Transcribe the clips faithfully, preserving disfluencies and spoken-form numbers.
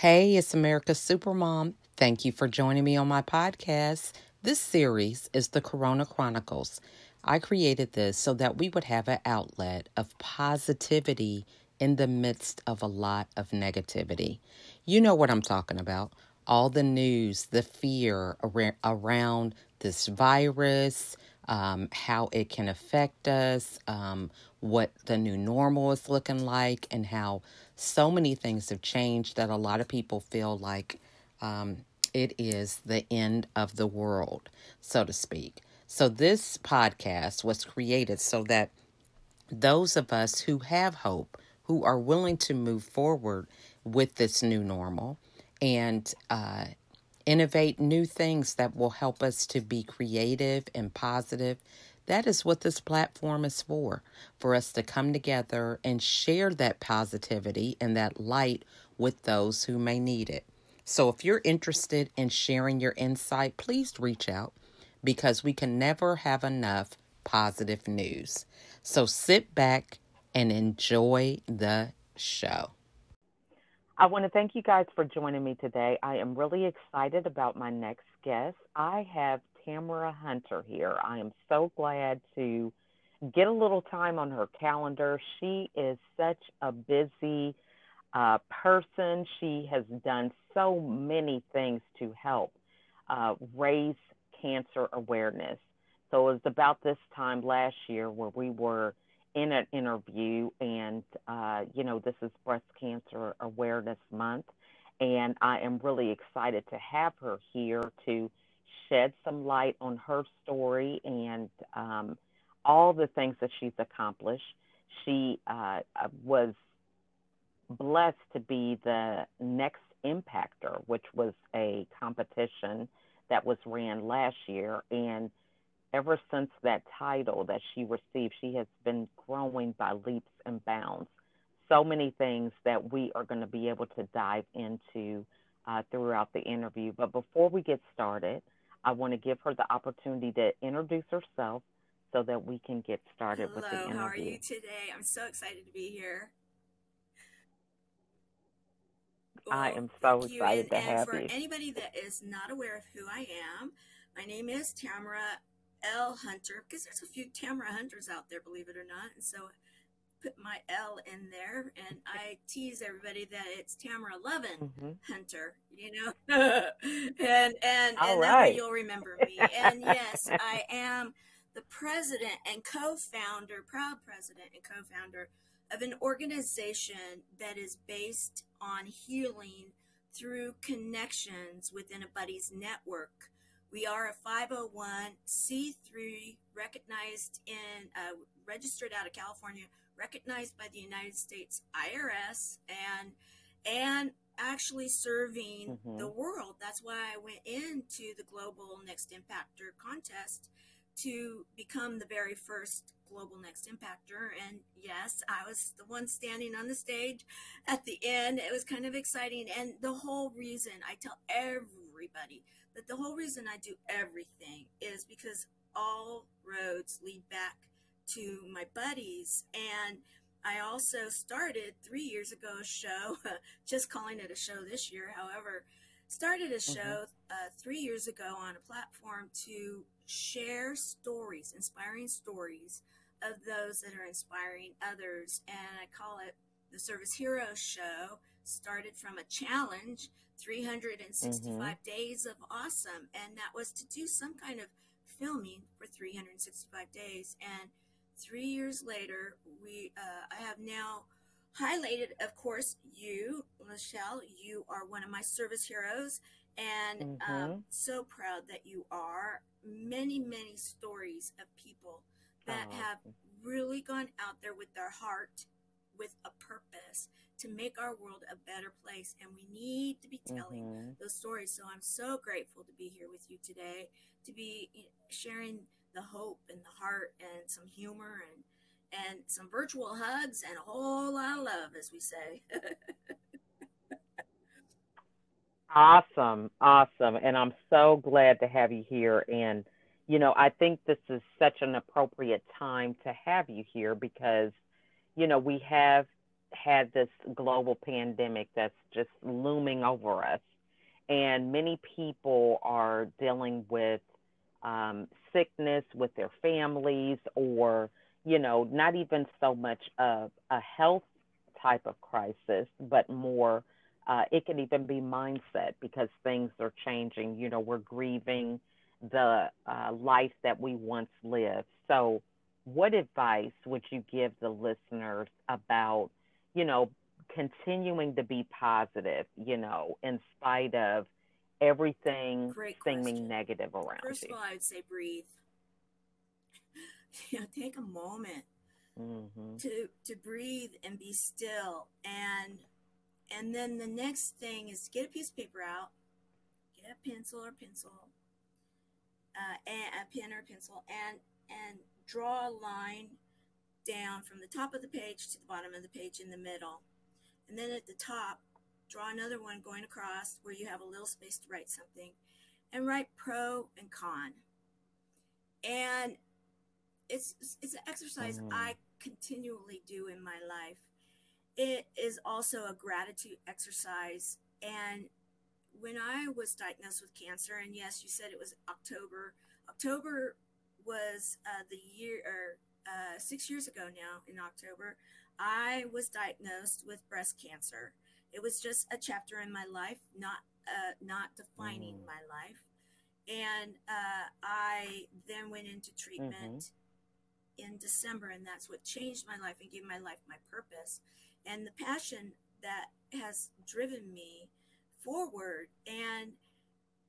Hey, it's America's Supermom. Thank you for joining me on my podcast. This series is the Corona Chronicles. I created this so that we would have an outlet of positivity in the midst of a lot of negativity. You know what I'm talking about. All the news, the fear around this virus, um, how it can affect us, um, what the new normal is looking like, and how so many things have changed that a lot of people feel like um, it is the end of the world, so to speak. So this podcast was created so that those of us who have hope, who are willing to move forward with this new normal and uh, innovate new things that will help us to be creative and positive, that is what this platform is for, for us to come together and share that positivity and that light with those who may need it. So if you're interested in sharing your insight, please reach out because we can never have enough positive news. So sit back and enjoy the show. I want to thank you guys for joining me today. I am really excited about my next guest. I have Tamara Hunter here. I am so glad to get a little time on her calendar. She is such a busy uh, person. She has done so many things to help uh, raise cancer awareness. So it was about this time last year where we were in an interview and, uh, you know, this is Breast Cancer Awareness Month. And I am really excited to have her here to shed some light on her story and um, all the things that she's accomplished. She uh, was blessed to be the Next Impactor, which was a competition that was ran last year. And ever since that title that she received, she has been growing by leaps and bounds. So many things that we are going to be able to dive into uh, throughout the interview. But before we get started, I want to give her the opportunity to introduce herself so that we can get started Hello, with the interview. Hello, how are you today? I'm so excited to be here. Well, I am so excited you. And, to have you. And for anybody that is not aware of who I am, my name is Tamara L. Hunter, because there's a few Tamara Hunters out there, believe it or not. And so I put my L in there, and I tease everybody that it's Tamara Lovin mm-hmm. Hunter, you know, and, and, All and right. that way you'll remember me. And yes, I am the president and co-founder, proud president and co-founder of an organization that is based on healing through connections within a Buddy's Network. We are a five oh one c three recognized in, uh, registered out of California, recognized by the United States I R S, and and actually serving mm-hmm. the world. That's why I went into the Global Next Impactor contest to become the very first Global Next Impactor. And yes, I was the one standing on the stage at the end. It was kind of exciting. And the whole reason I tell everybody that the whole reason I do everything is because all roads lead back to my buddies. And I also started three years ago a show, just calling it a show this year, however, started a show mm-hmm. uh, three years ago on a platform to share stories, inspiring stories of those that are inspiring others. And I call it The Service Hero Show. Started from a challenge, three hundred sixty-five mm-hmm. days of awesome. And that was to do some kind of filming for three hundred sixty-five days. And three years later, we uh, I have now highlighted, of course, you, Michelle. You are one of my service heroes, and mm-hmm. um, so proud that you are. Many, many stories of people that oh. have really gone out there with their heart, with a purpose to make our world a better place. And we need to be telling mm-hmm. those stories. So I'm so grateful to be here with you today, to be sharing the hope and the heart and some humor and and some virtual hugs and a whole lot of love, as we say. Awesome. Awesome. And I'm so glad to have you here. And, you know, I think this is such an appropriate time to have you here because, you know, we have had this global pandemic that's just looming over us. And many people are dealing with um, sickness with their families, or, you know, not even so much of a health type of crisis, but more, uh, it can even be mindset, because things are changing. You know, we're grieving the uh, life that we once lived. So what advice would you give the listeners about, you know, continuing to be positive, you know, in spite of everything seeming negative around you? First of all, I would say breathe. You know, take a moment mm-hmm. to to breathe and be still. And and then the next thing is to get a piece of paper out, get a pencil or pencil, uh, and a pen or pencil, and and draw a line down from the top of the page to the bottom of the page in the middle. And then at the top, draw another one going across where you have a little space to write something, and write pro and con. And it's it's an exercise mm-hmm. I continually do in my life. It is also a gratitude exercise. And when I was diagnosed with cancer, and yes, you said it was October. October was uh, the year, or uh, six years ago now in October, I was diagnosed with breast cancer. It was just a chapter in my life, not uh, not defining mm. my life. And uh, I then went into treatment mm-hmm. in December, and that's what changed my life and gave my life my purpose and the passion that has driven me forward. And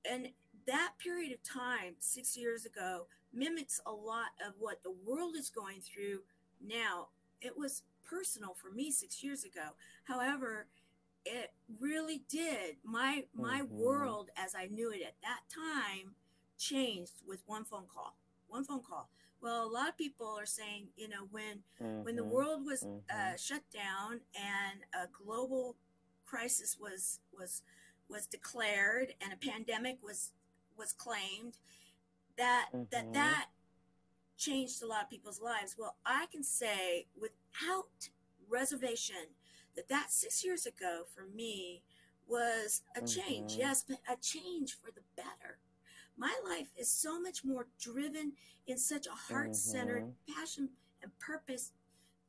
and that period of time, six years ago, mimics a lot of what the world is going through now. It was personal for me six years ago. However, it really did. My my mm-hmm. world, as I knew it at that time, changed with one phone call. One phone call. Well, a lot of people are saying, you know, when mm-hmm. when the world was mm-hmm. uh, shut down and a global crisis was was was declared and a pandemic was was claimed, that mm-hmm. that that changed a lot of people's lives. Well, I can say without reservation that that six years ago for me was a change. Mm-hmm. Yes, but a change for the better. My life is so much more driven in such a heart-centered mm-hmm. passion and purpose.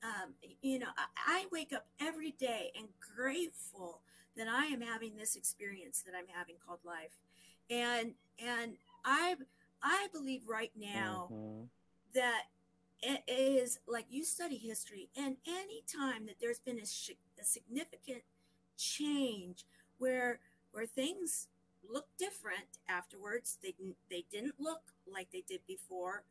Um, you know, I, I wake up every day and grateful that I am having this experience that I'm having called life. And and I I believe right now mm-hmm. that it is, like, you study history, and any time that there's been a, sh- a significant change where where things look different afterwards, they they didn't look like they did before,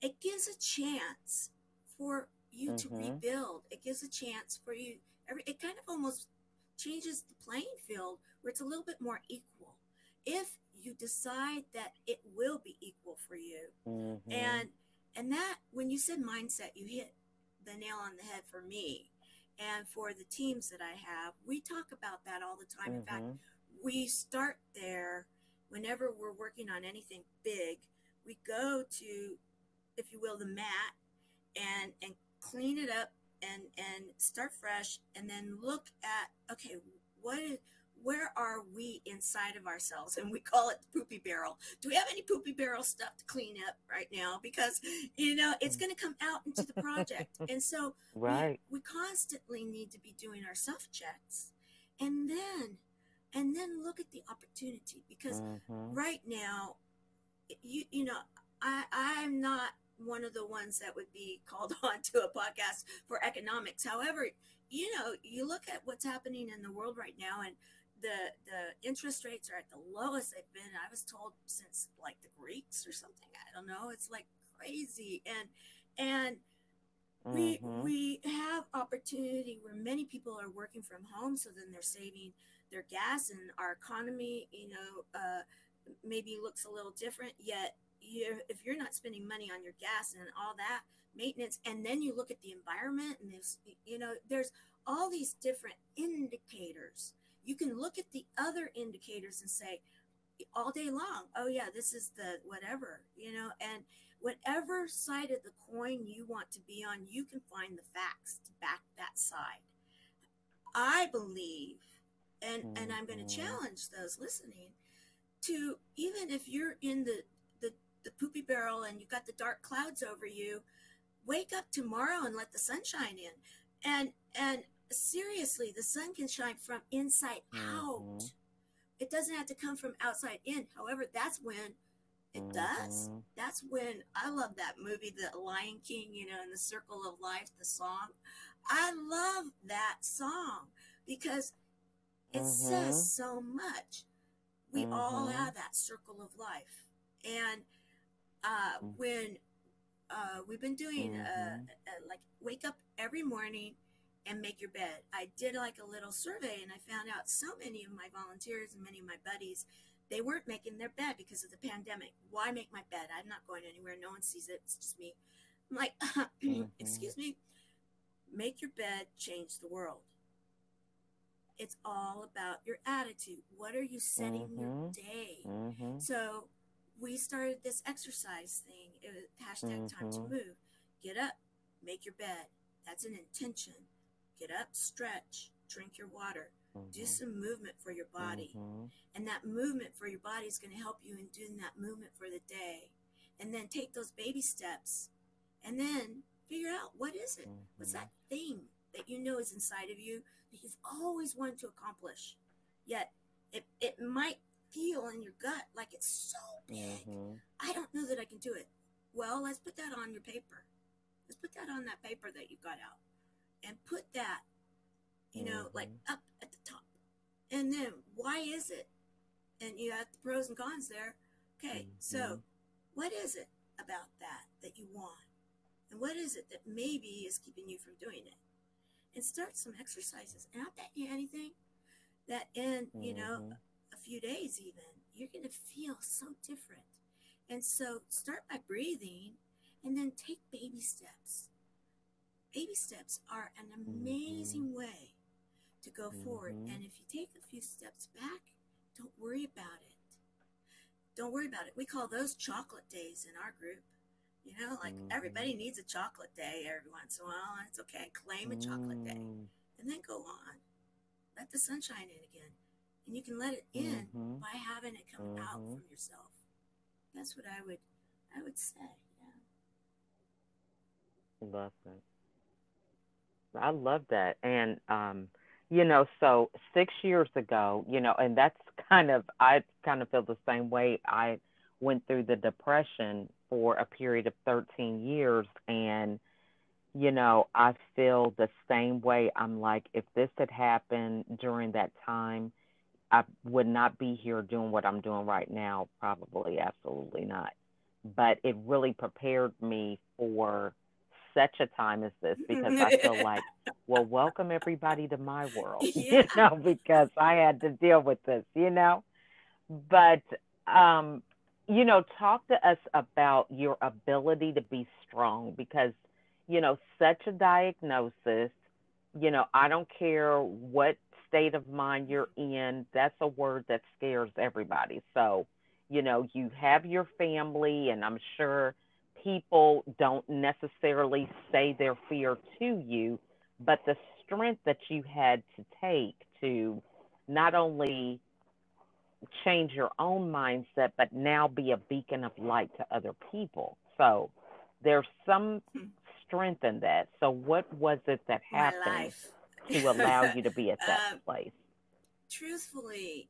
it gives a chance for you mm-hmm. to rebuild. It gives a chance for you. Every, it kind of almost changes the playing field where it's a little bit more equal, if you decide that it will be equal for you. Mm-hmm. And And that, when you said mindset, you hit the nail on the head for me and for the teams that I have. We talk about that all the time. Mm-hmm. In fact, we start there whenever we're working on anything big. We go to, if you will, the mat and and clean it up and, and start fresh, and then look at, okay, what is, where are we inside of ourselves? And we call it the poopy barrel. Do we have any poopy barrel stuff to clean up right now? Because, you know, it's going to come out into the project. And so right. we, we constantly need to be doing our self-checks, and then, and then look at the opportunity, because mm-hmm. right now, you, you know, I, I'm not one of the ones that would be called on to a podcast for economics. However, you know, you look at what's happening in the world right now, and the the interest rates are at the lowest they've been, I was told, since like the Greeks or something. I don't know. It's like crazy. And and mm-hmm. we we have opportunity where many people are working from home, so then they're saving their gas, and our economy, you know, uh, maybe looks a little different. Yet you're, if you're not spending money on your gas and all that maintenance, and then you look at the environment, and there's, you know, there's all these different indicators. You can look at the other indicators and say all day long, oh yeah, this is the whatever, you know, and whatever side of the coin you want to be on, you can find the facts to back that side. I believe, and, mm-hmm. and I'm going to challenge those listening to, even if you're in the, the, the poopy barrel and you've got the dark clouds over you, wake up tomorrow and let the sun shine in. And, and seriously, the sun can shine from inside mm-hmm. out. It doesn't have to come from outside in. However, that's when it does. Mm-hmm. That's when I love that movie, The Lion King, you know, in the Circle of Life, the song. I love that song because it mm-hmm. says so much. We mm-hmm. all have that circle of life. And uh, mm-hmm. when uh, we've been doing mm-hmm. a, a, like, wake up every morning and make your bed. I did like a little survey, and I found out so many of my volunteers and many of my buddies, they weren't making their bed because of the pandemic. Why make my bed? I'm not going anywhere. No one sees it. It's just me. I'm like, mm-hmm. excuse me. Make your bed, change the world. It's all about your attitude. What are you setting mm-hmm. your day? Mm-hmm. So we started this exercise thing. It was hashtag mm-hmm. time to move. Get up, make your bed. That's an intention. Get up, stretch, drink your water, mm-hmm. do some movement for your body. Mm-hmm. And that movement for your body is going to help you in doing that movement for the day. And then take those baby steps and then figure out, what is it? Mm-hmm. What's that thing that you know is inside of you that you've always wanted to accomplish? Yet it, it might feel in your gut like it's so big. Mm-hmm. I don't know that I can do it. Well, let's put that on your paper. Let's put that on that paper that you got out. And put that, you know, mm-hmm. like up at the top. And then why is it? And you have the pros and cons there. Okay, mm-hmm. so what is it about that that you want? And what is it that maybe is keeping you from doing it? And start some exercises. And I'll bet you anything that in, you mm-hmm. know, a few days even, you're going to feel so different. And so start by breathing and then take baby steps. Baby steps are an amazing mm-hmm. way to go mm-hmm. forward. And if you take a few steps back, don't worry about it. Don't worry about it. We call those chocolate days in our group. You know, like mm-hmm. everybody needs a chocolate day every once in a while. It's okay. Claim a chocolate day. And then go on. Let the sun shine in again. And you can let it in mm-hmm. by having it come mm-hmm. out from yourself. That's what I would, I would say. Yeah. Love that. I love that. And, um, you know, so six years ago, you know, and that's kind of, I kind of feel the same way. I went through the depression for a period of thirteen years. And, you know, I feel the same way. I'm like, if this had happened during that time, I would not be here doing what I'm doing right now. Probably, absolutely not. But it really prepared me for such a time as this, because I feel like, well, welcome everybody to my world, yeah. you know, because I had to deal with this, you know. But, um, you know, talk to us about your ability to be strong, because, you know, such a diagnosis, you know, I don't care what state of mind you're in, that's a word that scares everybody. So, you know, you have your family, and I'm sure people don't necessarily say their fear to you, but the strength that you had to take to not only change your own mindset, but now be a beacon of light to other people. So there's some strength in that. So what was it that happened to allow you to be at that um, place? Truthfully,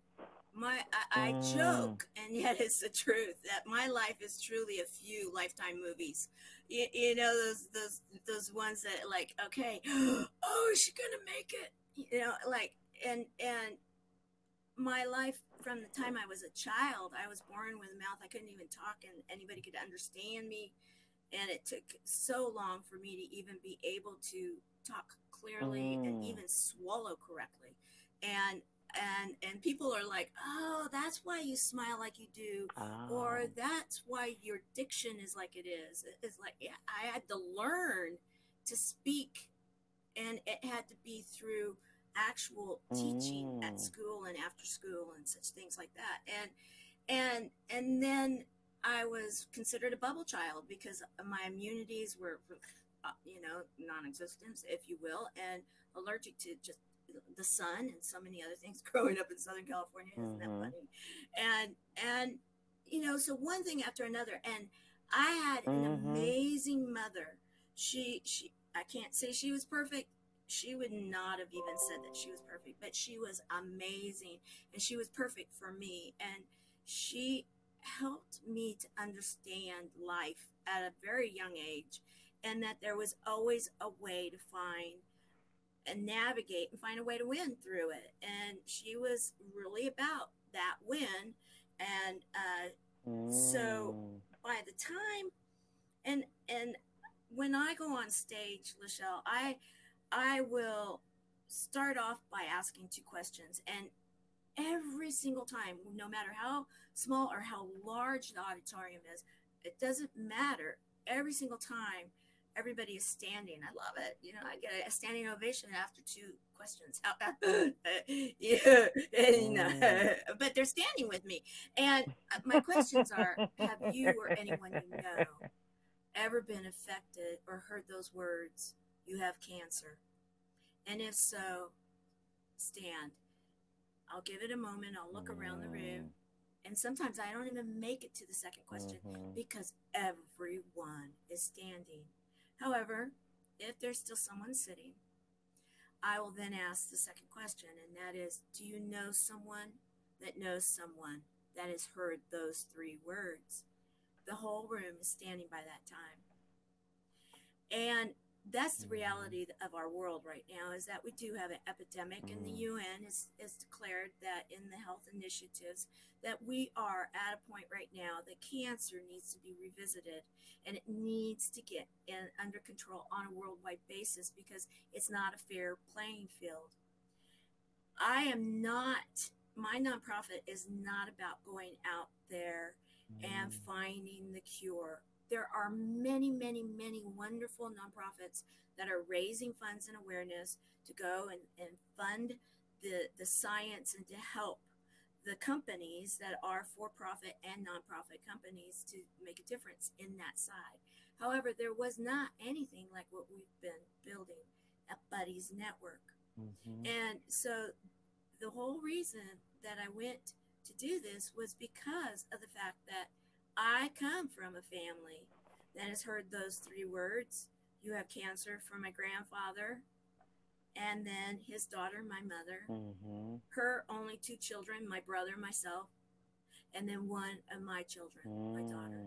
My, I, I mm. joke, and yet it's the truth, that my life is truly a few Lifetime movies. You, you know, those those those ones that, like, okay, oh, she's gonna make it. You know, like, and and my life from the time I was a child, I was born with a mouth I couldn't even talk, and anybody could understand me, and it took so long for me to even be able to talk clearly mm. and even swallow correctly, and. And and people are like, oh, that's why you smile like you do, oh. or that's why your diction is like it is. It's like, yeah, I had to learn to speak, and it had to be through actual teaching mm. at school and after school and such things like that. And and and then I was considered a bubble child because my immunities were, you know, non-existent, if you will, and allergic to just the sun and so many other things growing up in Southern California. Isn't mm-hmm. that funny? And, and, you know, so one thing after another. And I had mm-hmm. an amazing mother. She, she, I can't say she was perfect. She would not have even said that she was perfect, but she was amazing, and she was perfect for me. And she helped me to understand life at a very young age, and that there was always a way to find and navigate and find a way to win through it. And she was really about that win. And uh, mm. so by the time, and and when I go on stage, Lachelle, I I will start off by asking two questions. And every single time, no matter how small or how large the auditorium is, it doesn't matter. Every single time, everybody is standing. I love it. You know, I get a standing ovation after two questions. yeah, and, uh, but they're standing with me. And my questions are, have you or anyone you know ever been affected or heard those words, you have cancer? And if so, stand. I'll give it a moment. I'll look around the room. And sometimes I don't even make it to the second question mm-hmm. because everyone is standing. However, if there's still someone sitting, I will then ask the second question. And that is, do you know someone that knows someone that has heard those three words? The whole room is standing by that time. And that's the reality of our world right now, is that we do have an epidemic, mm. and the U N has, has declared that in the health initiatives that we are at a point right now that cancer needs to be revisited, and it needs to get in, under control on a worldwide basis, because it's not a fair playing field. I am not, my nonprofit is not about going out there mm. and finding the cure. There are many, many, many wonderful nonprofits that are raising funds and awareness to go and, and fund the, the science and to help the companies that are for-profit and nonprofit companies to make a difference in that side. However, there was not anything like what we've been building at Buddy's Network. Mm-hmm. And so the whole reason that I went to do this was because of the fact that I come from a family that has heard those three words, you have cancer, from my grandfather, and then his daughter, my mother, mm-hmm. her only two children, my brother, myself, and then one of my children, mm. my daughter.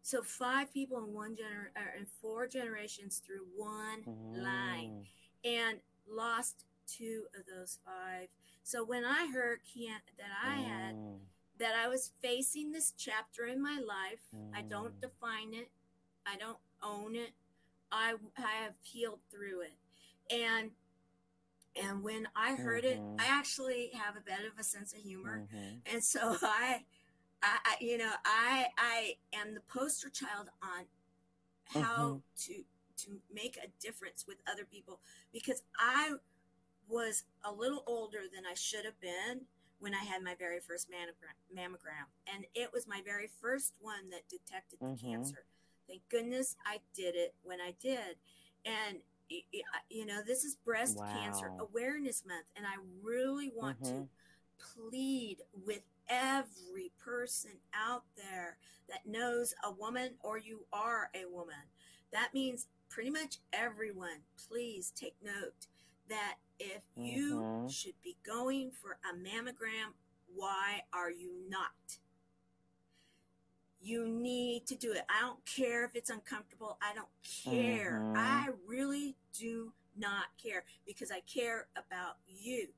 So five people in one gener- or in four generations through one mm. line, and lost two of those five. So when I heard can- that I mm. had that I was facing this chapter in my life. Mm. I don't define it. I don't own it. I, I have healed through it. And and when I heard mm-hmm. it, I actually have a bit of a sense of humor. Mm-hmm. And so I, I, I you know, I I am the poster child on how mm-hmm. to to make a difference with other people, because I was a little older than I should have been when I had my very first mammogram, mammogram, and it was my very first one that detected the mm-hmm. cancer. Thank goodness I did it when I did. And you know, this is Breast wow. Cancer Awareness Month. And I really want mm-hmm. to plead with every person out there that knows a woman, or you are a woman. That means pretty much everyone. Please take note that if you mm-hmm. should be going for a mammogram, why are you not? You need to do it. I don't care if it's uncomfortable. I don't care. Mm-hmm. I really do not care, because I care about you.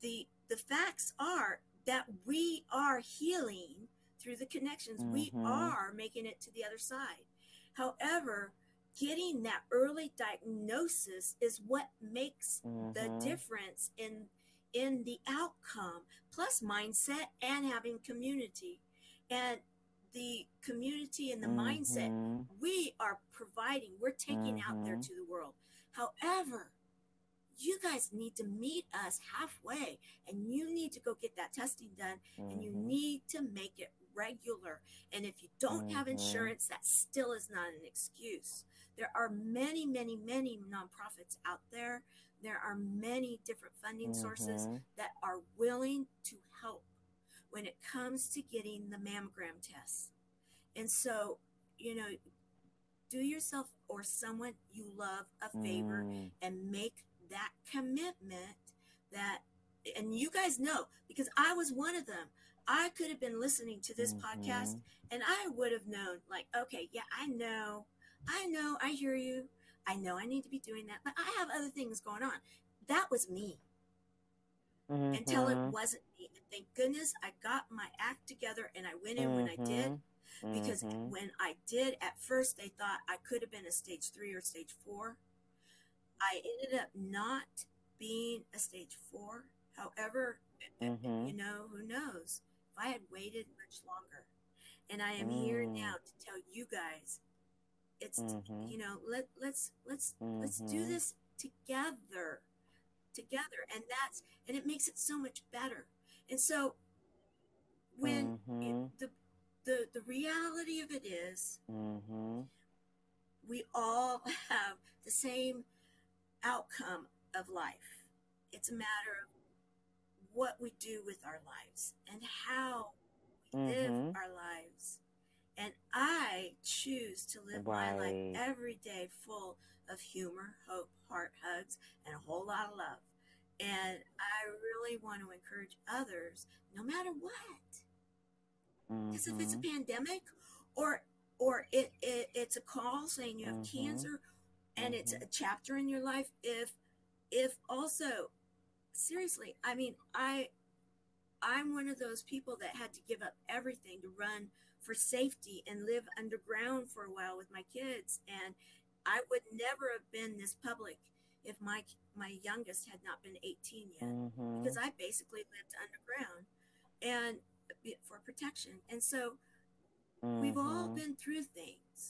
The the facts are that we are healing through the connections. Mm-hmm. We are making it to the other side. However, getting that early diagnosis is what makes mm-hmm. the difference in in the outcome, plus mindset and having community. And the community and the mm-hmm. mindset we are providing, we're taking mm-hmm. out there to the world. However, you guys need to meet us halfway, and you need to go get that testing done, mm-hmm. and you need to make it regular. And if you don't mm-hmm. have insurance, that still is not an excuse. There are many, many, many nonprofits out there There are many different funding mm-hmm. sources that are willing to help when it comes to getting the mammogram tests. And so, you know, do yourself or someone you love a favor mm. and make that commitment that, and you guys know, because I was one of them. I could have been listening to this mm-hmm. podcast and I would have known, like, okay, yeah, I know, I know, I hear you. I know I need to be doing that, but I have other things going on. That was me mm-hmm. until it wasn't me. And thank goodness I got my act together and I went in mm-hmm. when I did. Because mm-hmm. when I did, at first they thought I could have been a stage three or stage four. I ended up not being a stage four. However, mm-hmm. you know, who knows? If I had waited much longer. And I am mm. here now to tell you guys, it's mm-hmm. you know, let let's let's mm-hmm. let's do this together, together, and that's and it makes it so much better. And so when mm-hmm. it, the The, the reality of it is mm-hmm. we all have the same outcome of life. It's a matter of what we do with our lives and how we mm-hmm. live our lives. And I choose to live right. my life every day full of humor, hope, heart, hugs, and a whole lot of love. And I really want to encourage others, no matter what. Because mm-hmm. if it's a pandemic or or it, it it's a call saying you have mm-hmm. cancer and mm-hmm. it's a chapter in your life, if if also seriously, I mean, I I'm one of those people that had to give up everything to run for safety and live underground for a while with my kids, and I would never have been this public if my my youngest had not been eighteen yet mm-hmm. because I basically lived underground and for protection. And so mm-hmm. we've all been through things,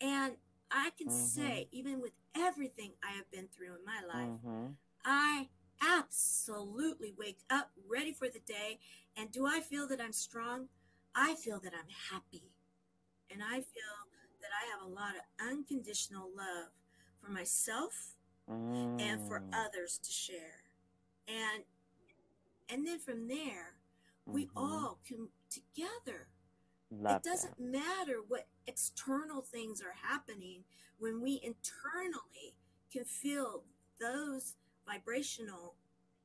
and I can mm-hmm. say, even with everything I have been through in my life, mm-hmm. I absolutely wake up ready for the day. And do I feel that I'm strong? I feel that I'm happy, and I feel that I have a lot of unconditional love for myself mm. and for others to share. And and then from there, we mm-hmm. all come together. Love it doesn't that. matter what external things are happening when we internally can feel those vibrational,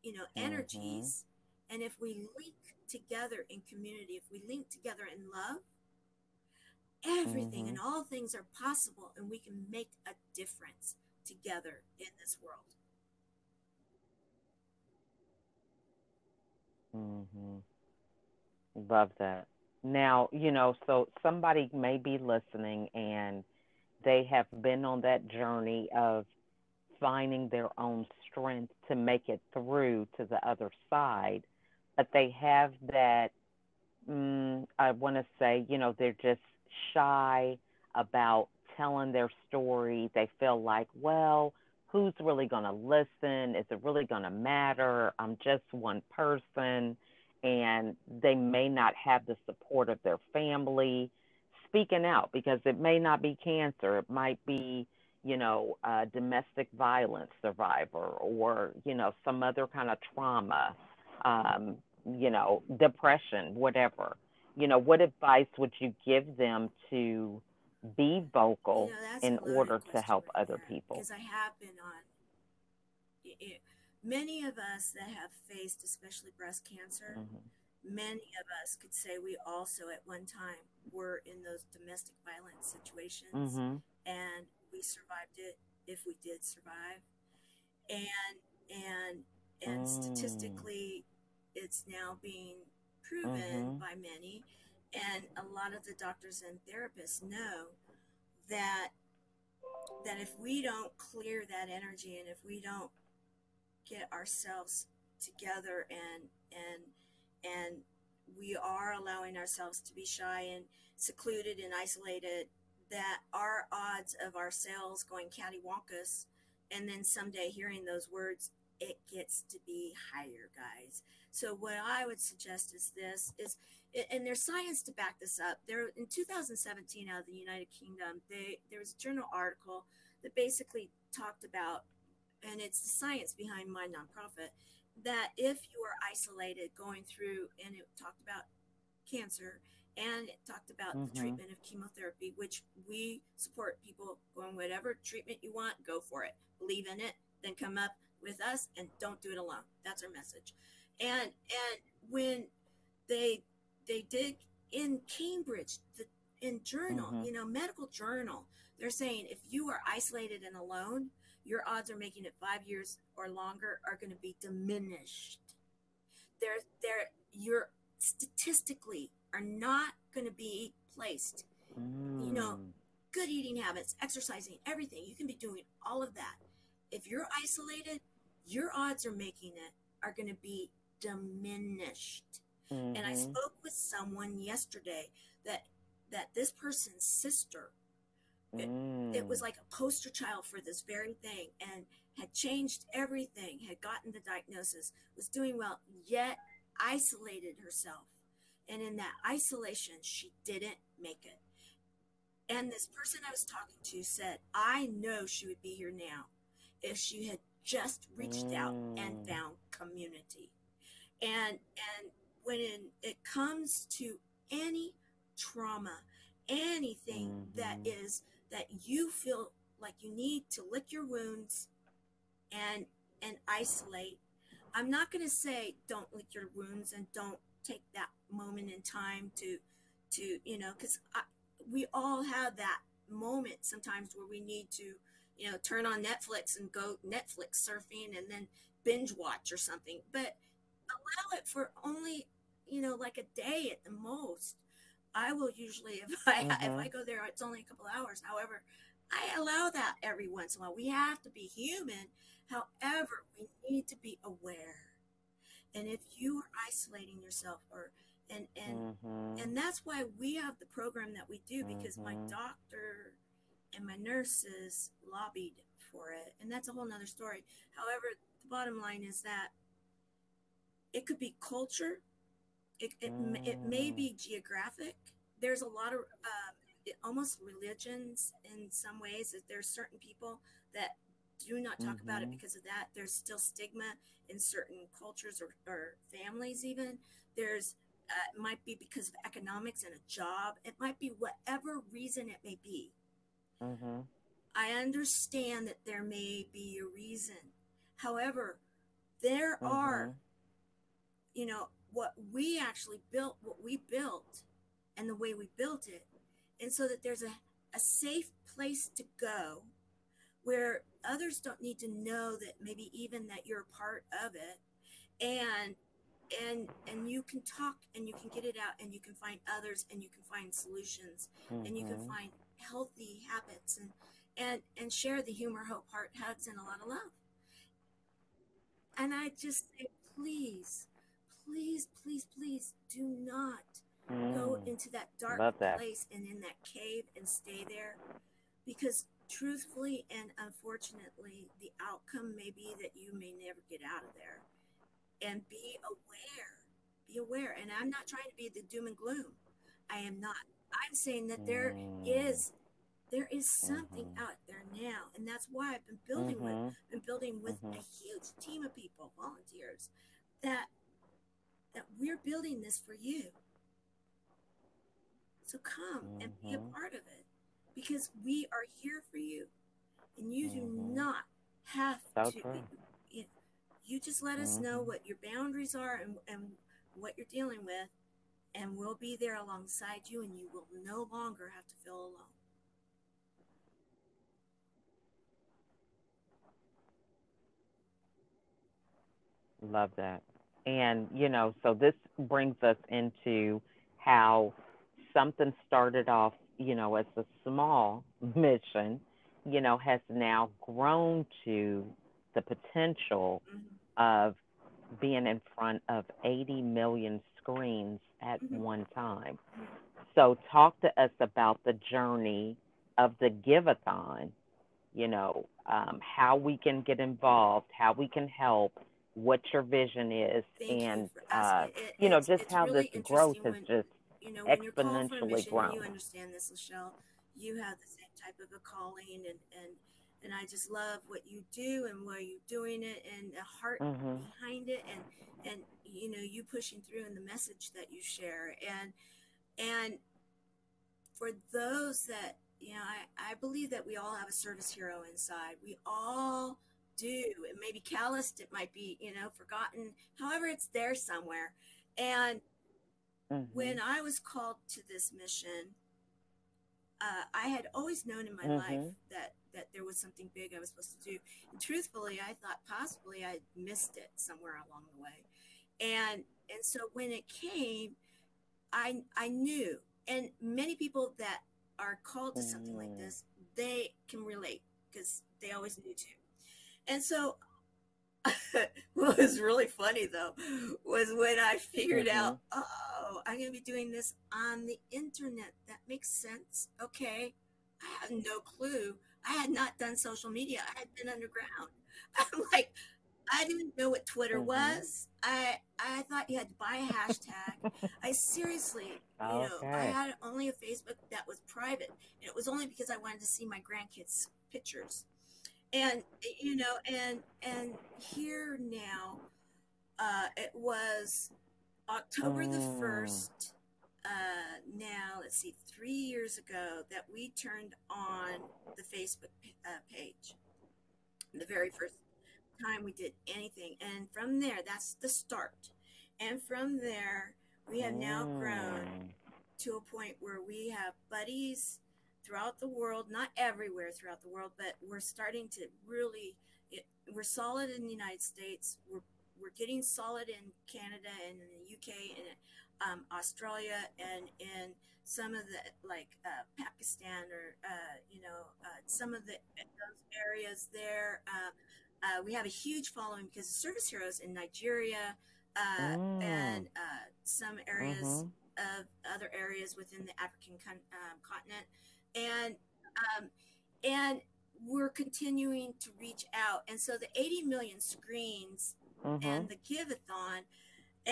you know, energies. Mm-hmm. And if we link together in community, if we link together in love, everything mm-hmm. and all things are possible, and we can make a difference together in this world. Mm-hmm. Love that. Now, you know, so somebody may be listening and they have been on that journey of finding their own strength to make it through to the other side, but they have that, mm, I want to say, you know, they're just shy about telling their story. They feel like, well, who's really going to listen? Is it really going to matter? I'm just one person. And they may not have the support of their family speaking out, because it may not be cancer. It might be, you know, a domestic violence survivor, or, you know, some other kind of trauma, um, you know, depression, whatever. You know, what advice would you give them to be vocal, you know, in order to help right other there, people? Because I have been on it, it, many of us that have faced, especially breast cancer, mm-hmm. many of us could say we also at one time were in those domestic violence situations, mm-hmm. and we survived it, if we did survive. And and and mm. statistically, it's now being proven mm-hmm. by many, and a lot of the doctors and therapists know that that if we don't clear that energy, and if we don't get ourselves together, and and and we are allowing ourselves to be shy and secluded and isolated, that our odds of ourselves going cattywampus and then someday hearing those words, it gets to be higher, guys. So what I would suggest is this, is, and there's science to back this up. There, in two thousand seventeen, out of the United Kingdom, they there was a journal article that basically talked about and it's the science behind my nonprofit, that if you are isolated going through, and it talked about cancer, and it talked about mm-hmm. the treatment of chemotherapy, which we support people going whatever treatment you want, go for it, believe in it, then come up with us and don't do it alone. That's our message. And and when they they did in Cambridge, the in journal, mm-hmm. you know, medical journal, they're saying if you are isolated and alone, your odds are making it five years or longer are going to be diminished. They're, they're, you're statistically are not going to be placed, mm. you know, good eating habits, exercising, everything. You can be doing all of that. If you're isolated, your odds are making it are going to be diminished. Mm-hmm. And I spoke with someone yesterday that that this person's sister, it, mm. it was like a poster child for this very thing, and had changed everything, had gotten the diagnosis, was doing well, yet isolated herself. And in that isolation, she didn't make it. And this person I was talking to said, I know she would be here now if she had just reached mm. out and found community. And, and when in, it comes to any trauma, anything mm-hmm. that is that you feel like you need to lick your wounds and and isolate. I'm not going to say don't lick your wounds and don't take that moment in time to to you know, because we all have that moment sometimes where we need to, you know, turn on Netflix and go Netflix surfing and then binge watch or something, but allow it for only, you know, like a day at the most. I will usually, if I mm-hmm. if I go there, it's only a couple hours. However, I allow that every once in a while. We have to be human. However, we need to be aware. And if you are isolating yourself, or and and mm-hmm. and that's why we have the program that we do, because mm-hmm. my doctor and my nurses lobbied for it, and that's a whole nother story. However, the bottom line is that it could be culture. It, it, it may be geographic. There's a lot of um, it, almost religions in some ways. That there's certain people that do not talk mm-hmm. about it because of that. There's still stigma in certain cultures or, or families even. There's uh, it might be because of economics and a job. It might be whatever reason it may be. Mm-hmm. I understand that there may be a reason. However, there mm-hmm. are, you know, what we actually built, what we built and the way we built it. And so that there's a, a safe place to go where others don't need to know that maybe even that you're a part of it, and, and, and you can talk and you can get it out, and you can find others, and you can find solutions, mm-hmm. and you can find healthy habits, and, and, and share the humor, hope, heart, hugs, and a lot of love. And I just say, please, Please, please, please do not mm. go into that dark that. place and in that cave and stay there, because truthfully and unfortunately, the outcome may be that you may never get out of there. And be aware, be aware. And I'm not trying to be the doom and gloom. I am not. I'm saying that there mm. is, there is something mm-hmm. out there now. And that's why I've been building mm-hmm. with, been building with mm-hmm. a huge team of people, volunteers, that that we're building this for you. So come mm-hmm. and be a part of it, because we are here for you, and you mm-hmm. do not have That's to. Right. You, you just let mm-hmm. us know what your boundaries are and, and what you're dealing with, and we'll be there alongside you, and you will no longer have to feel alone. Love that. And, you know, so this brings us into how something started off, you know, as a small mission, you know, has now grown to the potential of being in front of eighty million screens at one time. So talk to us about the journey of the Give-A-Thon, you know, um, how we can get involved, how we can help, what your vision is. Thank and you, uh, it, you know, just how really this growth when, has just you know, when exponentially you're for a mission, grown. You understand this, Michelle. You have the same type of a calling and, and, and I just love what you do and where you're doing it and the heart mm-hmm. behind it, and and you know, you pushing through and the message that you share, and and for those that, you know, I, I believe that we all have a service hero inside. We all do. It may be calloused, it might be, you know, forgotten. However, it's there somewhere. And mm-hmm. when I was called to this mission, uh, I had always known in my mm-hmm. life that, that there was something big I was supposed to do. And truthfully, I thought possibly I missed it somewhere along the way. And and so when it came, I I knew. And many people that are called to something like this, they can relate because they always knew to. And so what was really funny, though, was when I figured mm-hmm. out, oh, I'm going to be doing this on the internet. That makes sense. Okay. I have no clue. I had not done social media. I had been underground. I'm like, I didn't know what Twitter mm-hmm. was. I I thought you had to buy a hashtag. I seriously, okay. you know, I had only a Facebook that was private. And it was only because I wanted to see my grandkids' pictures. And, you know, and and here now, uh, it was October the first. Uh, now, let's see, three years ago that we turned on the Facebook uh, page. The very first time we did anything, and from there, that's the start, and from there we have now grown to a point where we have buddies throughout the world, not everywhere throughout the world, but we're starting to really it, we're solid in the United States, we're we're getting solid in Canada and in the U K and um, Australia and in some of the, like uh, Pakistan or uh, you know uh, some of the those areas there. uh, Uh, we have a huge following because of service heroes in Nigeria uh, mm. and uh, some areas mm-hmm. of other areas within the African con um, continent. And, um, and we're continuing to reach out. And so the eighty million screens mm-hmm. and the Give-A-Thon,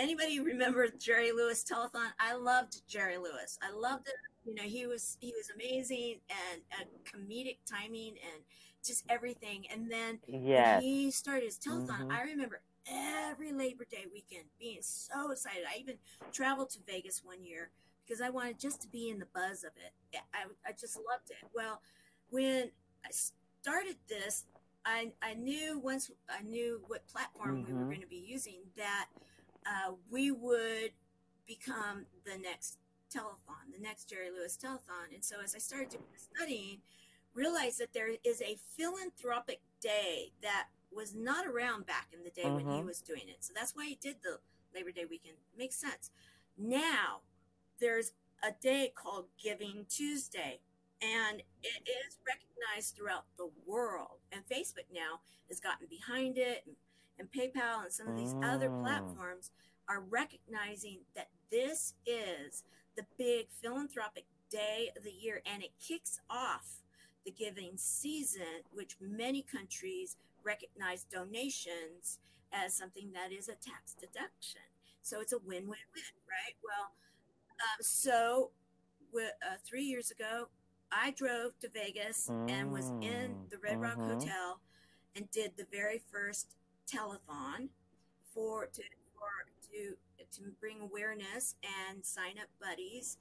anybody remember Jerry Lewis Telethon? I loved Jerry Lewis. I loved it. You know, he was, he was amazing, and uh, comedic timing and just everything. And then yes. when he started his telethon, mm-hmm. I remember every Labor Day weekend being so excited. I even traveled to Vegas one year because I wanted just to be in the buzz of it. I, I just loved it. Well, when I started this, I, I knew once I knew what platform mm-hmm. we were going to be using that uh, we would become the next telethon, the next Jerry Lewis telethon. And so as I started doing the studying, realized that there is a philanthropic day that was not around back in the day mm-hmm. when he was doing it. So that's why he did the Labor Day weekend. Makes sense. Now there's a day called Giving Tuesday, and it is recognized throughout the world. And Facebook now has gotten behind it, and, and PayPal and some of these mm. other platforms are recognizing that this is the big philanthropic day of the year, and it kicks off the giving season, which many countries recognize donations as something that is a tax deduction. So it's a win-win-win, right? Well, um, so uh, three years ago, I drove to Vegas mm. and was in the Red Rock mm-hmm. Hotel and did the very first telethon for to for to. to bring awareness and sign up buddies.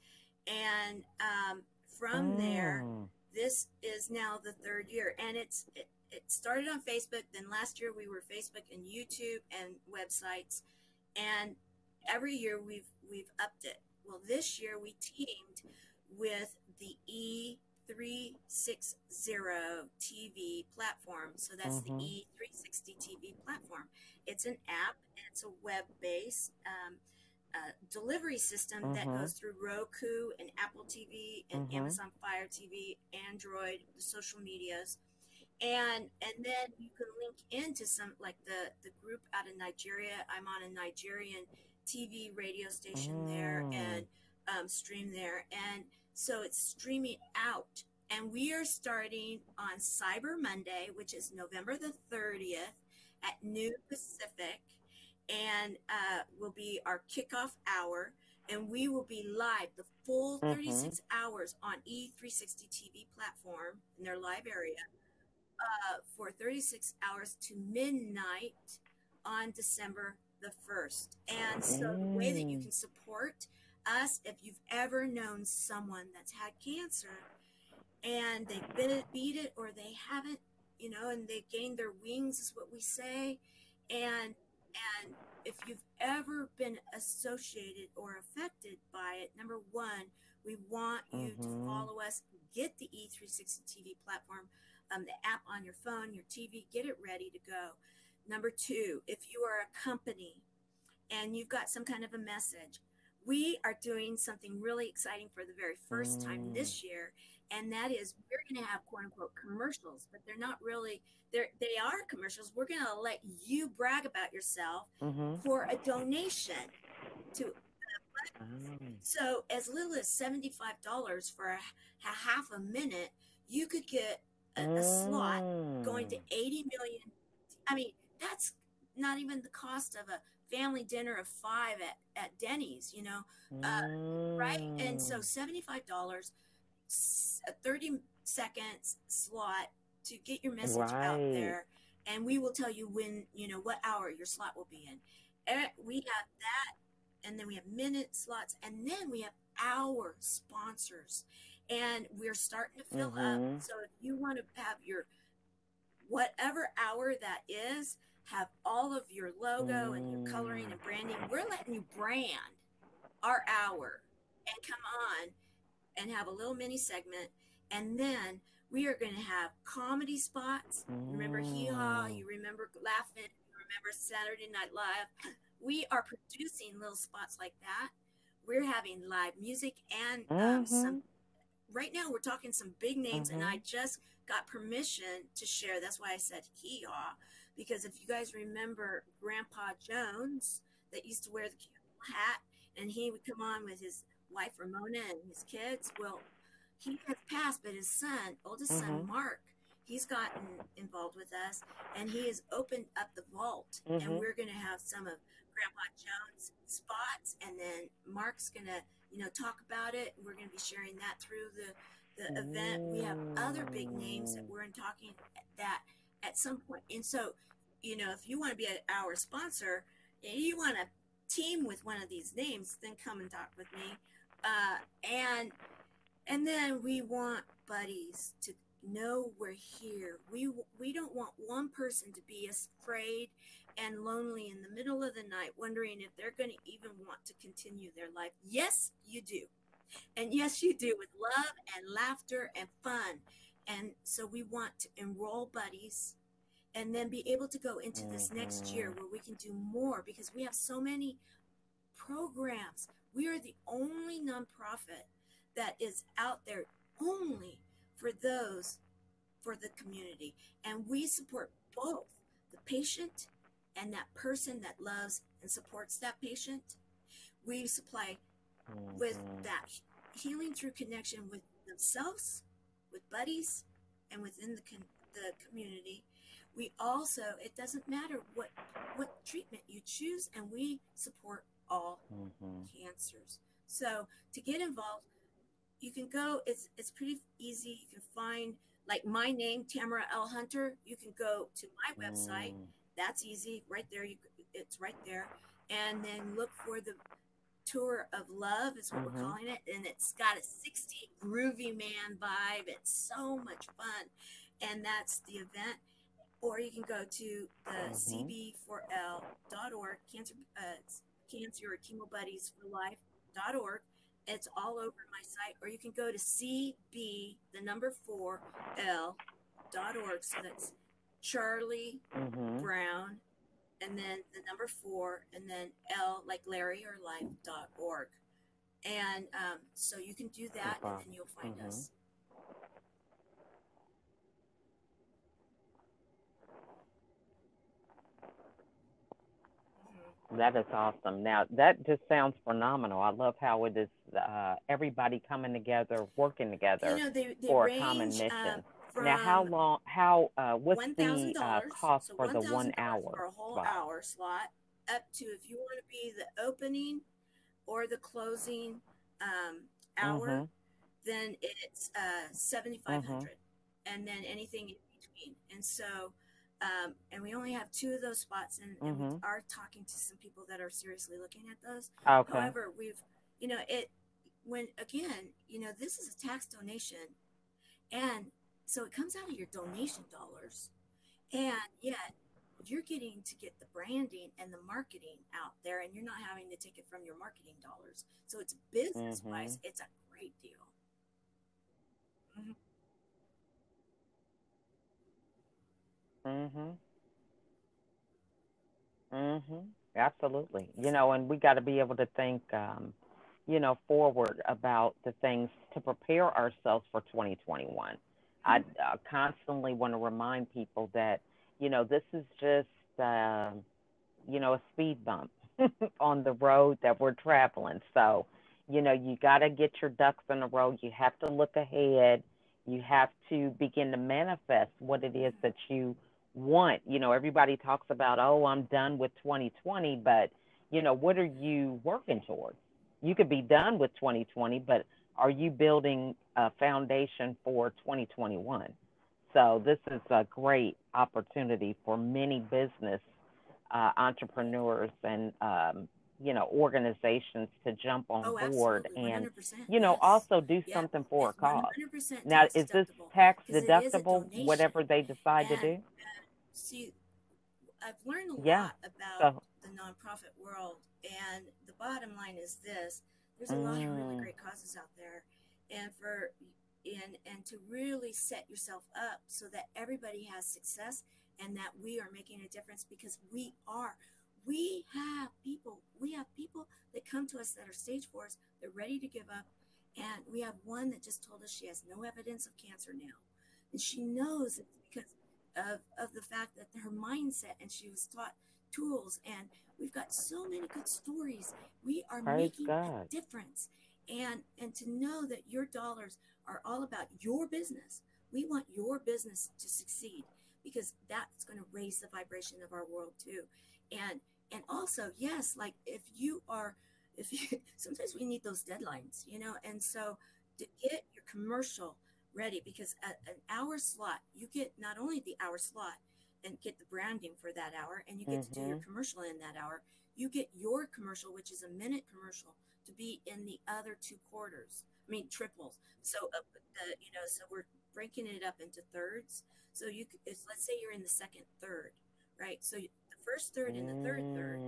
And um, from mm. there, this is now the third year. And it's it, it started on Facebook. Then last year we were Facebook and YouTube and websites. And every year we've, we've upped it. Well, this year we teamed with the E three sixty T V platform. So that's mm-hmm. the E three sixty T V platform. It's an app, and it's a web-based um, uh, delivery system mm-hmm. that goes through Roku and Apple T V and mm-hmm. Amazon Fire T V, Android, the social medias. And and then you can link into some, like the, the group out of Nigeria. I'm on a Nigerian T V radio station mm. there and um, stream there. And so it's streaming out, and we are starting on Cyber Monday, which is November the thirtieth at noon Pacific, and uh, will be our kickoff hour, and we will be live the full thirty-six mm-hmm. hours on E three sixty T V platform in their live area uh, for thirty-six hours to midnight on December the first. And so the way that you can support us, if you've ever known someone that's had cancer and they've been, beat it or they haven't, you know, and they've gained their wings is what we say. And, and if you've ever been associated or affected by it, number one, we want you mm-hmm. to follow us, get the E three sixty T V platform, um, the app on your phone, your T V, get it ready to go. Number two, if you are a company and you've got some kind of a message, we are doing something really exciting for the very first time this year. And that is, we're going to have quote unquote commercials, but they're not really, they're, they are commercials. We're going to let you brag about yourself mm-hmm. for a donation to uh, so as little as seventy-five dollars for a, a half a minute, you could get a, a slot going to eighty million. I mean, that's not even the cost of a family dinner of five at, at Denny's, you know, uh, mm. right? And so seventy-five dollars, a thirty seconds slot to get your message right out there. And we will tell you when, you know, what hour your slot will be in. And we have that. And then we have minute slots. And then we have hour sponsors. And we're starting to fill mm-hmm. up. So if you want to have your, whatever hour that is, have all of your logo and your coloring and branding. We're letting you brand our hour and come on and have a little mini segment. And then we are going to have comedy spots. Remember Hee Haw, you remember Laughing, you remember Saturday Night Live. We are producing little spots like that. We're having live music and um, mm-hmm. some. Right now, we're talking some big names, mm-hmm. and I just got permission to share. That's why I said Hee Haw, because if you guys remember Grandpa Jones, that used to wear the cute little hat, and he would come on with his wife Ramona and his kids. Well, he has passed, but his son, oldest mm-hmm. son Mark, he's gotten involved with us, and he has opened up the vault, mm-hmm. and we're going to have some of Grandpa Jones spots, and then Mark's going to, you know, talk about it. We're going to be sharing that through the, the event. We have other big names that we're in talking at that at some point. And so, you know, if you want to be our sponsor and you want to team with one of these names, then come and talk with me. Uh, and, and then we want buddies to know we're here. We, we don't want one person to be afraid and lonely in the middle of the night, wondering if they're going to even want to continue their life. Yes, you do. And yes, you do, with love and laughter and fun. And so we want to enroll buddies and then be able to go into this next year where we can do more, because we have so many programs. We are the only nonprofit that is out there only for those, for the community. And we support both the patient and that person that loves and supports that patient. We supply mm-hmm. with that healing through connection with themselves, with buddies, and within the, con the community. We also, it doesn't matter what, what treatment you choose, and we support all mm-hmm. cancers. So to get involved, you can go, it's, it's pretty easy. You can find, like my name, Tamara L. Hunter. You can go to my website. Mm. That's easy, right there. You, it's right there. And then look for the Tour of Love is what mm-hmm. we're calling it. And it's got a sixty groovy man vibe. It's so much fun. And that's the event. Or you can go to the mm-hmm. c b four l dot org, cancer, uh, cancer or chemo buddies for life dot org. It's all over my site, or you can go to C B, the number four, L dot org. So that's Charlie mm-hmm. Brown, and then the number four, and then L like Larry or life dot org. And um, so you can do that, uh-huh. and then you'll find mm-hmm. us. That is awesome. Now, that just sounds phenomenal. I love how it is uh, everybody coming together, working together, you know, they, they for range, a common mission. Uh, now, how long, how, uh, what's the uh, cost so for the one hour? For a whole slot. hour slot, up to, if you want to be the opening or the closing um, hour, mm-hmm. then it's uh, seven thousand five hundred dollars. Mm-hmm. And then anything in between campaign. And so, um, and we only have two of those spots, and, mm-hmm. and we are talking to some people that are seriously looking at those. Okay. However, we've, you know, it, when, again, you know, this is a tax donation, and so it comes out of your donation dollars, and yet you're getting to get the branding and the marketing out there, and you're not having to take it from your marketing dollars. So it's business wise, mm-hmm. it's a great deal. Mm-hmm. Mhm. Mhm. Absolutely. You know, and we got to be able to think, um, you know, forward about the things to prepare ourselves for twenty twenty-one. I uh, constantly want to remind people that, you know, this is just, uh, you know, a speed bump on the road that we're traveling. So, you know, you got to get your ducks in a row. You have to look ahead. You have to begin to manifest what it is that you want. You know, everybody talks about, oh, I'm done with twenty twenty, but, you know, what are you working towards? You could be done with twenty twenty, but are you building a foundation for twenty twenty-one? So this is a great opportunity for many business uh, entrepreneurs and, um, you know, organizations to jump on oh, board and, you know, yes. also do yeah. something for it's a cause. Now, is this tax deductible, whatever they decide and, to do? Uh, see, I've learned a yeah. lot about so. the nonprofit world, and the bottom line is this. There's a mm. lot of really great causes out there, and for and, and to really set yourself up so that everybody has success and that we are making a difference, because we are. We have people, we have people that come to us that are stage fours, they're ready to give up. And we have one that just told us she has no evidence of cancer now. And she knows it's because of, of the fact that her mindset, and she was taught tools, and we've got so many good stories. We are Praise making God. a difference. And, and to know that your dollars are all about your business. We want your business to succeed, because that's going to raise the vibration of our world too. And, and also, yes, like if you are, if you, sometimes we need those deadlines, you know, and so to get your commercial ready, because at an hour slot, you get not only the hour slot and get the branding for that hour, and you get mm-hmm. to do your commercial in that hour, you get your commercial, which is a minute commercial, to be in the other two quarters, I mean, triples. So, uh, the, you know, so we're breaking it up into thirds. So you could, let's say you're in the second third, right? So you, first third and the third third,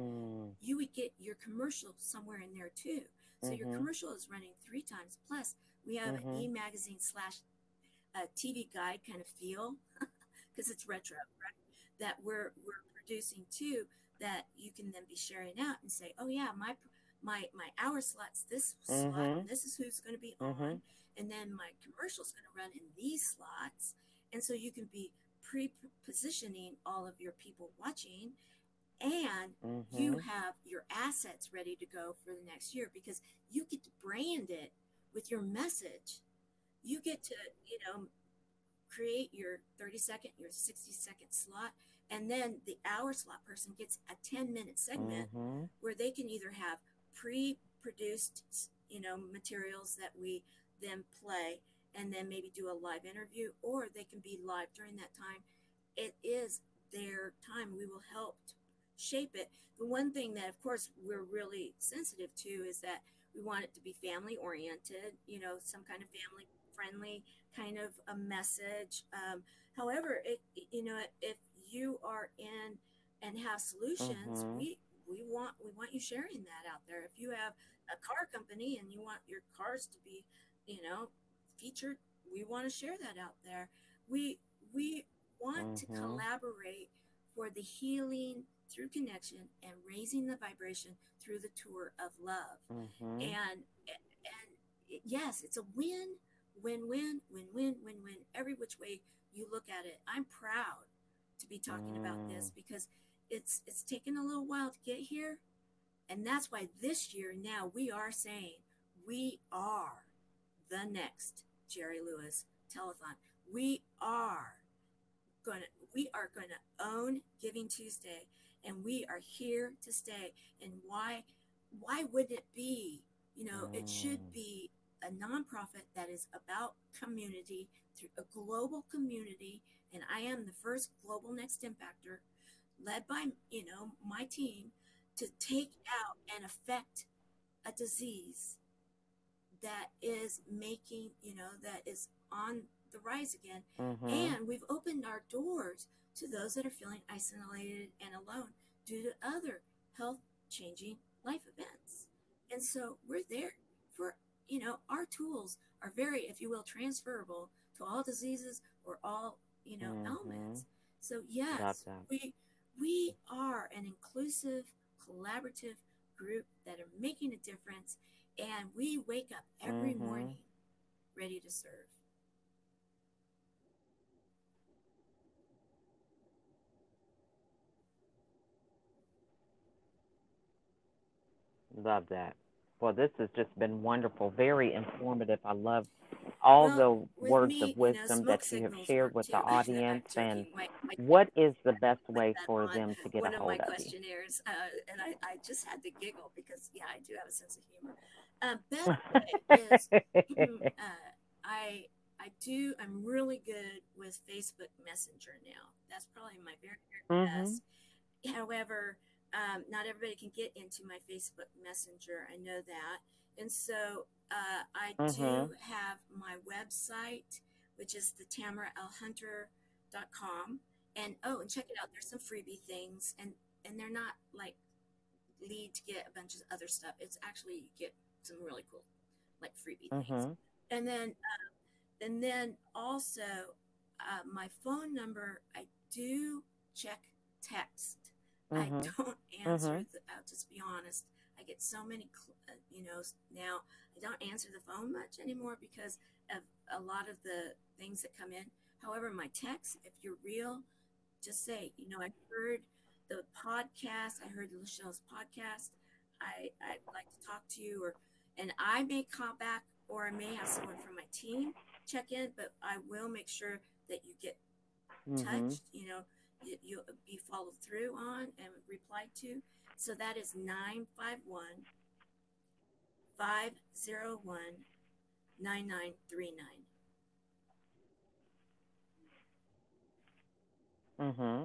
you would get your commercial somewhere in there too. So mm-hmm. your commercial is running three times. Plus, we have mm-hmm. an e-magazine slash uh, T V guide kind of feel, because it's retro, right? That we're we're producing too. That you can then be sharing out and say, oh yeah, my my my hour slot's this mm-hmm. slot, and this is who's going to be mm-hmm. on, and then my commercial's going to run in these slots, and so you can be pre-positioning all of your people watching, and mm-hmm. you have your assets ready to go for the next year, because you get to brand it with your message. You get to, you know, create your thirty second, your sixty second slot, and then the hour slot person gets a ten minute segment mm-hmm. where they can either have pre-produced, you know, materials that we then play, and then maybe do a live interview, or they can be live during that time. It is their time. We will help shape it. The one thing that, of course, we're really sensitive to is that we want it to be family oriented, you know, some kind of family friendly kind of a message. Um, however, it, you know, if you are in and have solutions, mm-hmm. we, we want, we want you sharing that out there. If you have a car company and you want your cars to be, you know, featured, we want to share that out there. We we want mm-hmm. to collaborate for the healing through connection and raising the vibration through the tour of love. Mm-hmm. And and yes, it's a win, win, win, win, win, win, win. Every which way you look at it, I'm proud to be talking mm. about this, because it's it's taken a little while to get here, and that's why this year now we are saying we are the next Jerry Lewis Telethon. We are gonna we are gonna own Giving Tuesday, and we are here to stay. And why why wouldn't it be? You know, mm. it should be a nonprofit that is about community, through a global community, and I am the first Global Next Impactor, led by, you know, my team, to take out and affect a disease that is making, you know, that is on the rise again. Mm-hmm. And we've opened our doors to those that are feeling isolated and alone due to other health changing life events. And so we're there for, you know, our tools are very, if you will, transferable to all diseases or all, you know, mm-hmm. ailments. So yes, we, we are an inclusive, collaborative group that are making a difference. And we wake up every mm-hmm. morning ready to serve. Love that. Well, this has just been wonderful, very informative. I love all well, the words me, of wisdom you know, that you have shared with too. the audience. And my, my, what is the best way for them to get a hold of you? One of my questionnaires, uh, and I, I just had to giggle because, yeah, I do have a sense of humor. Uh, best way is uh, I, I do, I'm really good with Facebook Messenger now. That's probably my very, very mm-hmm. best. However, Um, not everybody can get into my Facebook Messenger. I know that. And so uh, I uh-huh. do have my website, which is the Tamara L Hunter dot com. And, oh, and check it out. There's some freebie things. And, and they're not, like, lead to get a bunch of other stuff. It's actually you get some really cool, like, freebie uh-huh. things. And then, um, and then also uh, my phone number, I do check text. I don't answer. Mm-hmm. the, I'll just be honest. I get so many, you know, now I don't answer the phone much anymore because of a lot of the things that come in. However, my text, if you're real, just say, you know, I heard the podcast. I heard Michelle's podcast. I, I'd like to talk to you. Or, and I may call back or I may have someone from my team check in, but I will make sure that you get touched, mm-hmm. you know, you'll be followed through on and replied to. So that is nine five one, five oh one, nine nine three nine. Mm-hmm.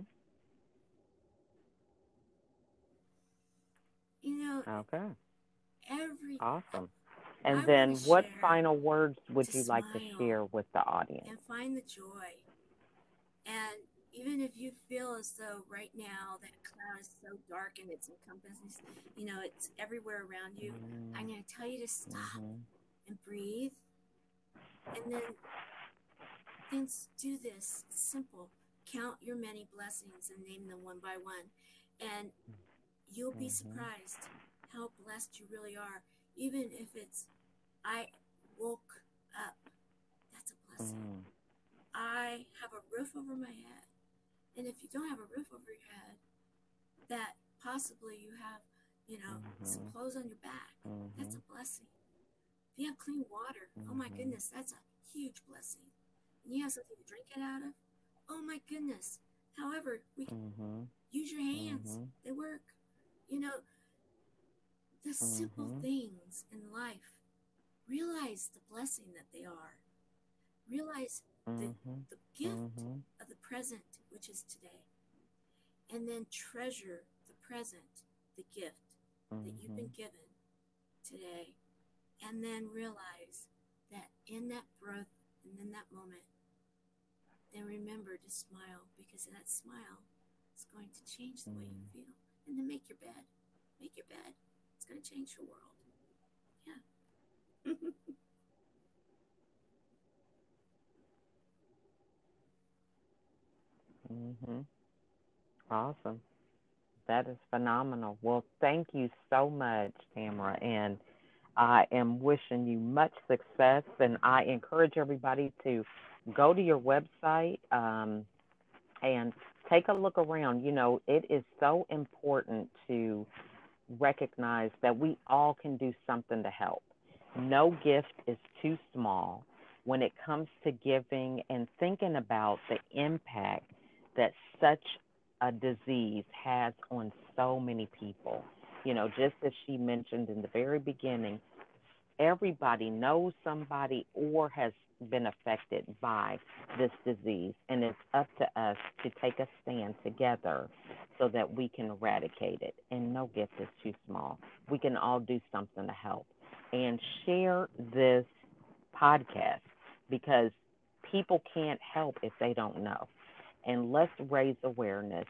You know, okay. Every awesome. And I then what final words would you like to share with the audience? And find the joy. And even if you feel as though right now that cloud is so dark and it's encompassing, you know, it's everywhere around you, mm-hmm. I'm going to tell you to stop mm-hmm. and breathe. And then, then do this. It's simple. Count your many blessings and name them one by one. And you'll be mm-hmm. surprised how blessed you really are. Even if it's, I woke up, that's a blessing. Mm. I have a roof over my head. And if you don't have a roof over your head, that possibly you have, you know, mm-hmm. some clothes on your back. Mm-hmm. That's a blessing. If you have clean water, mm-hmm. oh my goodness, that's a huge blessing. And you have something to drink it out of, oh my goodness. However, we can mm-hmm. use your hands. Mm-hmm. They work. You know, the mm-hmm. simple things in life, realize the blessing that they are. Realize The, the gift mm-hmm. of the present, which is today. And then treasure the present, the gift mm-hmm. that you've been given today. And then realize that in that breath and in that moment, then remember to smile, because that smile is going to change the mm-hmm. way you feel. And then make your bed. Make your bed. It's going to change your world. Yeah. Mm-hmm. Awesome. That is phenomenal. Well, thank you so much, Tamara. And I am wishing you much success. And I encourage everybody to go to your website um, and take a look around. You know, it is so important to recognize that we all can do something to help. No gift is too small when it comes to giving and thinking about the impact that such a disease has on so many people. You know, just as she mentioned in the very beginning, everybody knows somebody or has been affected by this disease, and it's up to us to take a stand together so that we can eradicate it. And no gift is too small. We can all do something to help. And share this podcast, because people can't help if they don't know. And let's raise awareness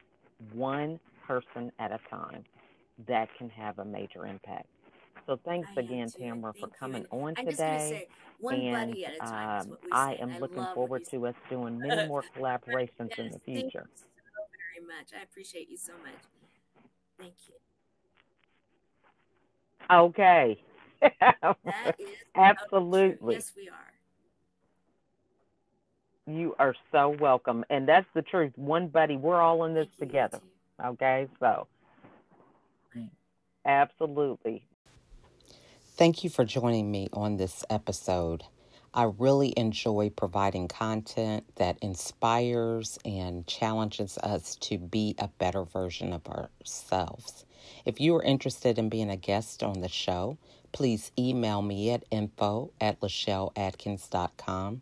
one person at a time. That can have a major impact. So thanks I again, Tamara, Thank for coming you. on I'm today. Just gonna say, one and buddy at a time is what we I am I looking forward to us doing many more collaborations yes, in the future. Thank you so very much. I appreciate you so much. Thank you. Okay. That is absolutely. Yes, we are. You are so welcome. And that's the truth. One buddy, we're all in this Thank together. You. Okay, so absolutely. Thank you for joining me on this episode. I really enjoy providing content that inspires and challenges us to be a better version of ourselves. If you are interested in being a guest on the show, please email me at info at lachelle adkins dot com.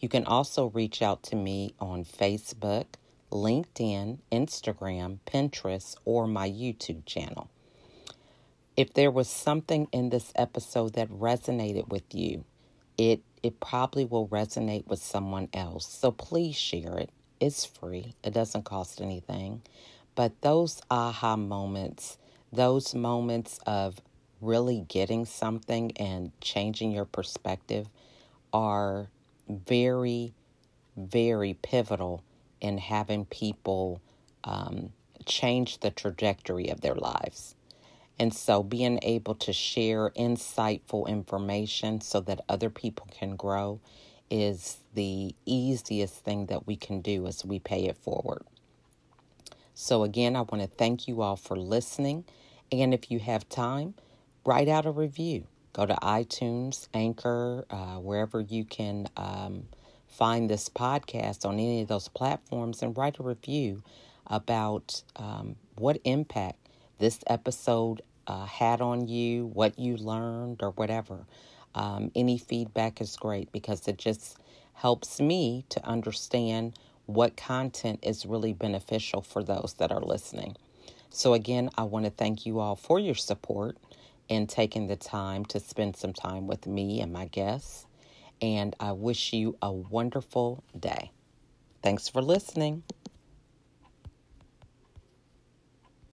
You can also reach out to me on Facebook, LinkedIn, Instagram, Pinterest, or my YouTube channel. If there was something in this episode that resonated with you, it it probably will resonate with someone else. So please share it. It's free. It doesn't cost anything. But those aha moments, those moments of really getting something and changing your perspective are very, very pivotal in having people um, change the trajectory of their lives. And so being able to share insightful information so that other people can grow is the easiest thing that we can do as we pay it forward. So again, I want to thank you all for listening. And if you have time, write out a review. Go to iTunes, Anchor, uh, wherever you can um, find this podcast on any of those platforms, and write a review about um, what impact this episode uh, had on you, what you learned, or whatever. Um, any feedback is great, because it just helps me to understand what content is really beneficial for those that are listening. So again, I want to thank you all for your support and taking the time to spend some time with me and my guests. And I wish you a wonderful day. Thanks for listening.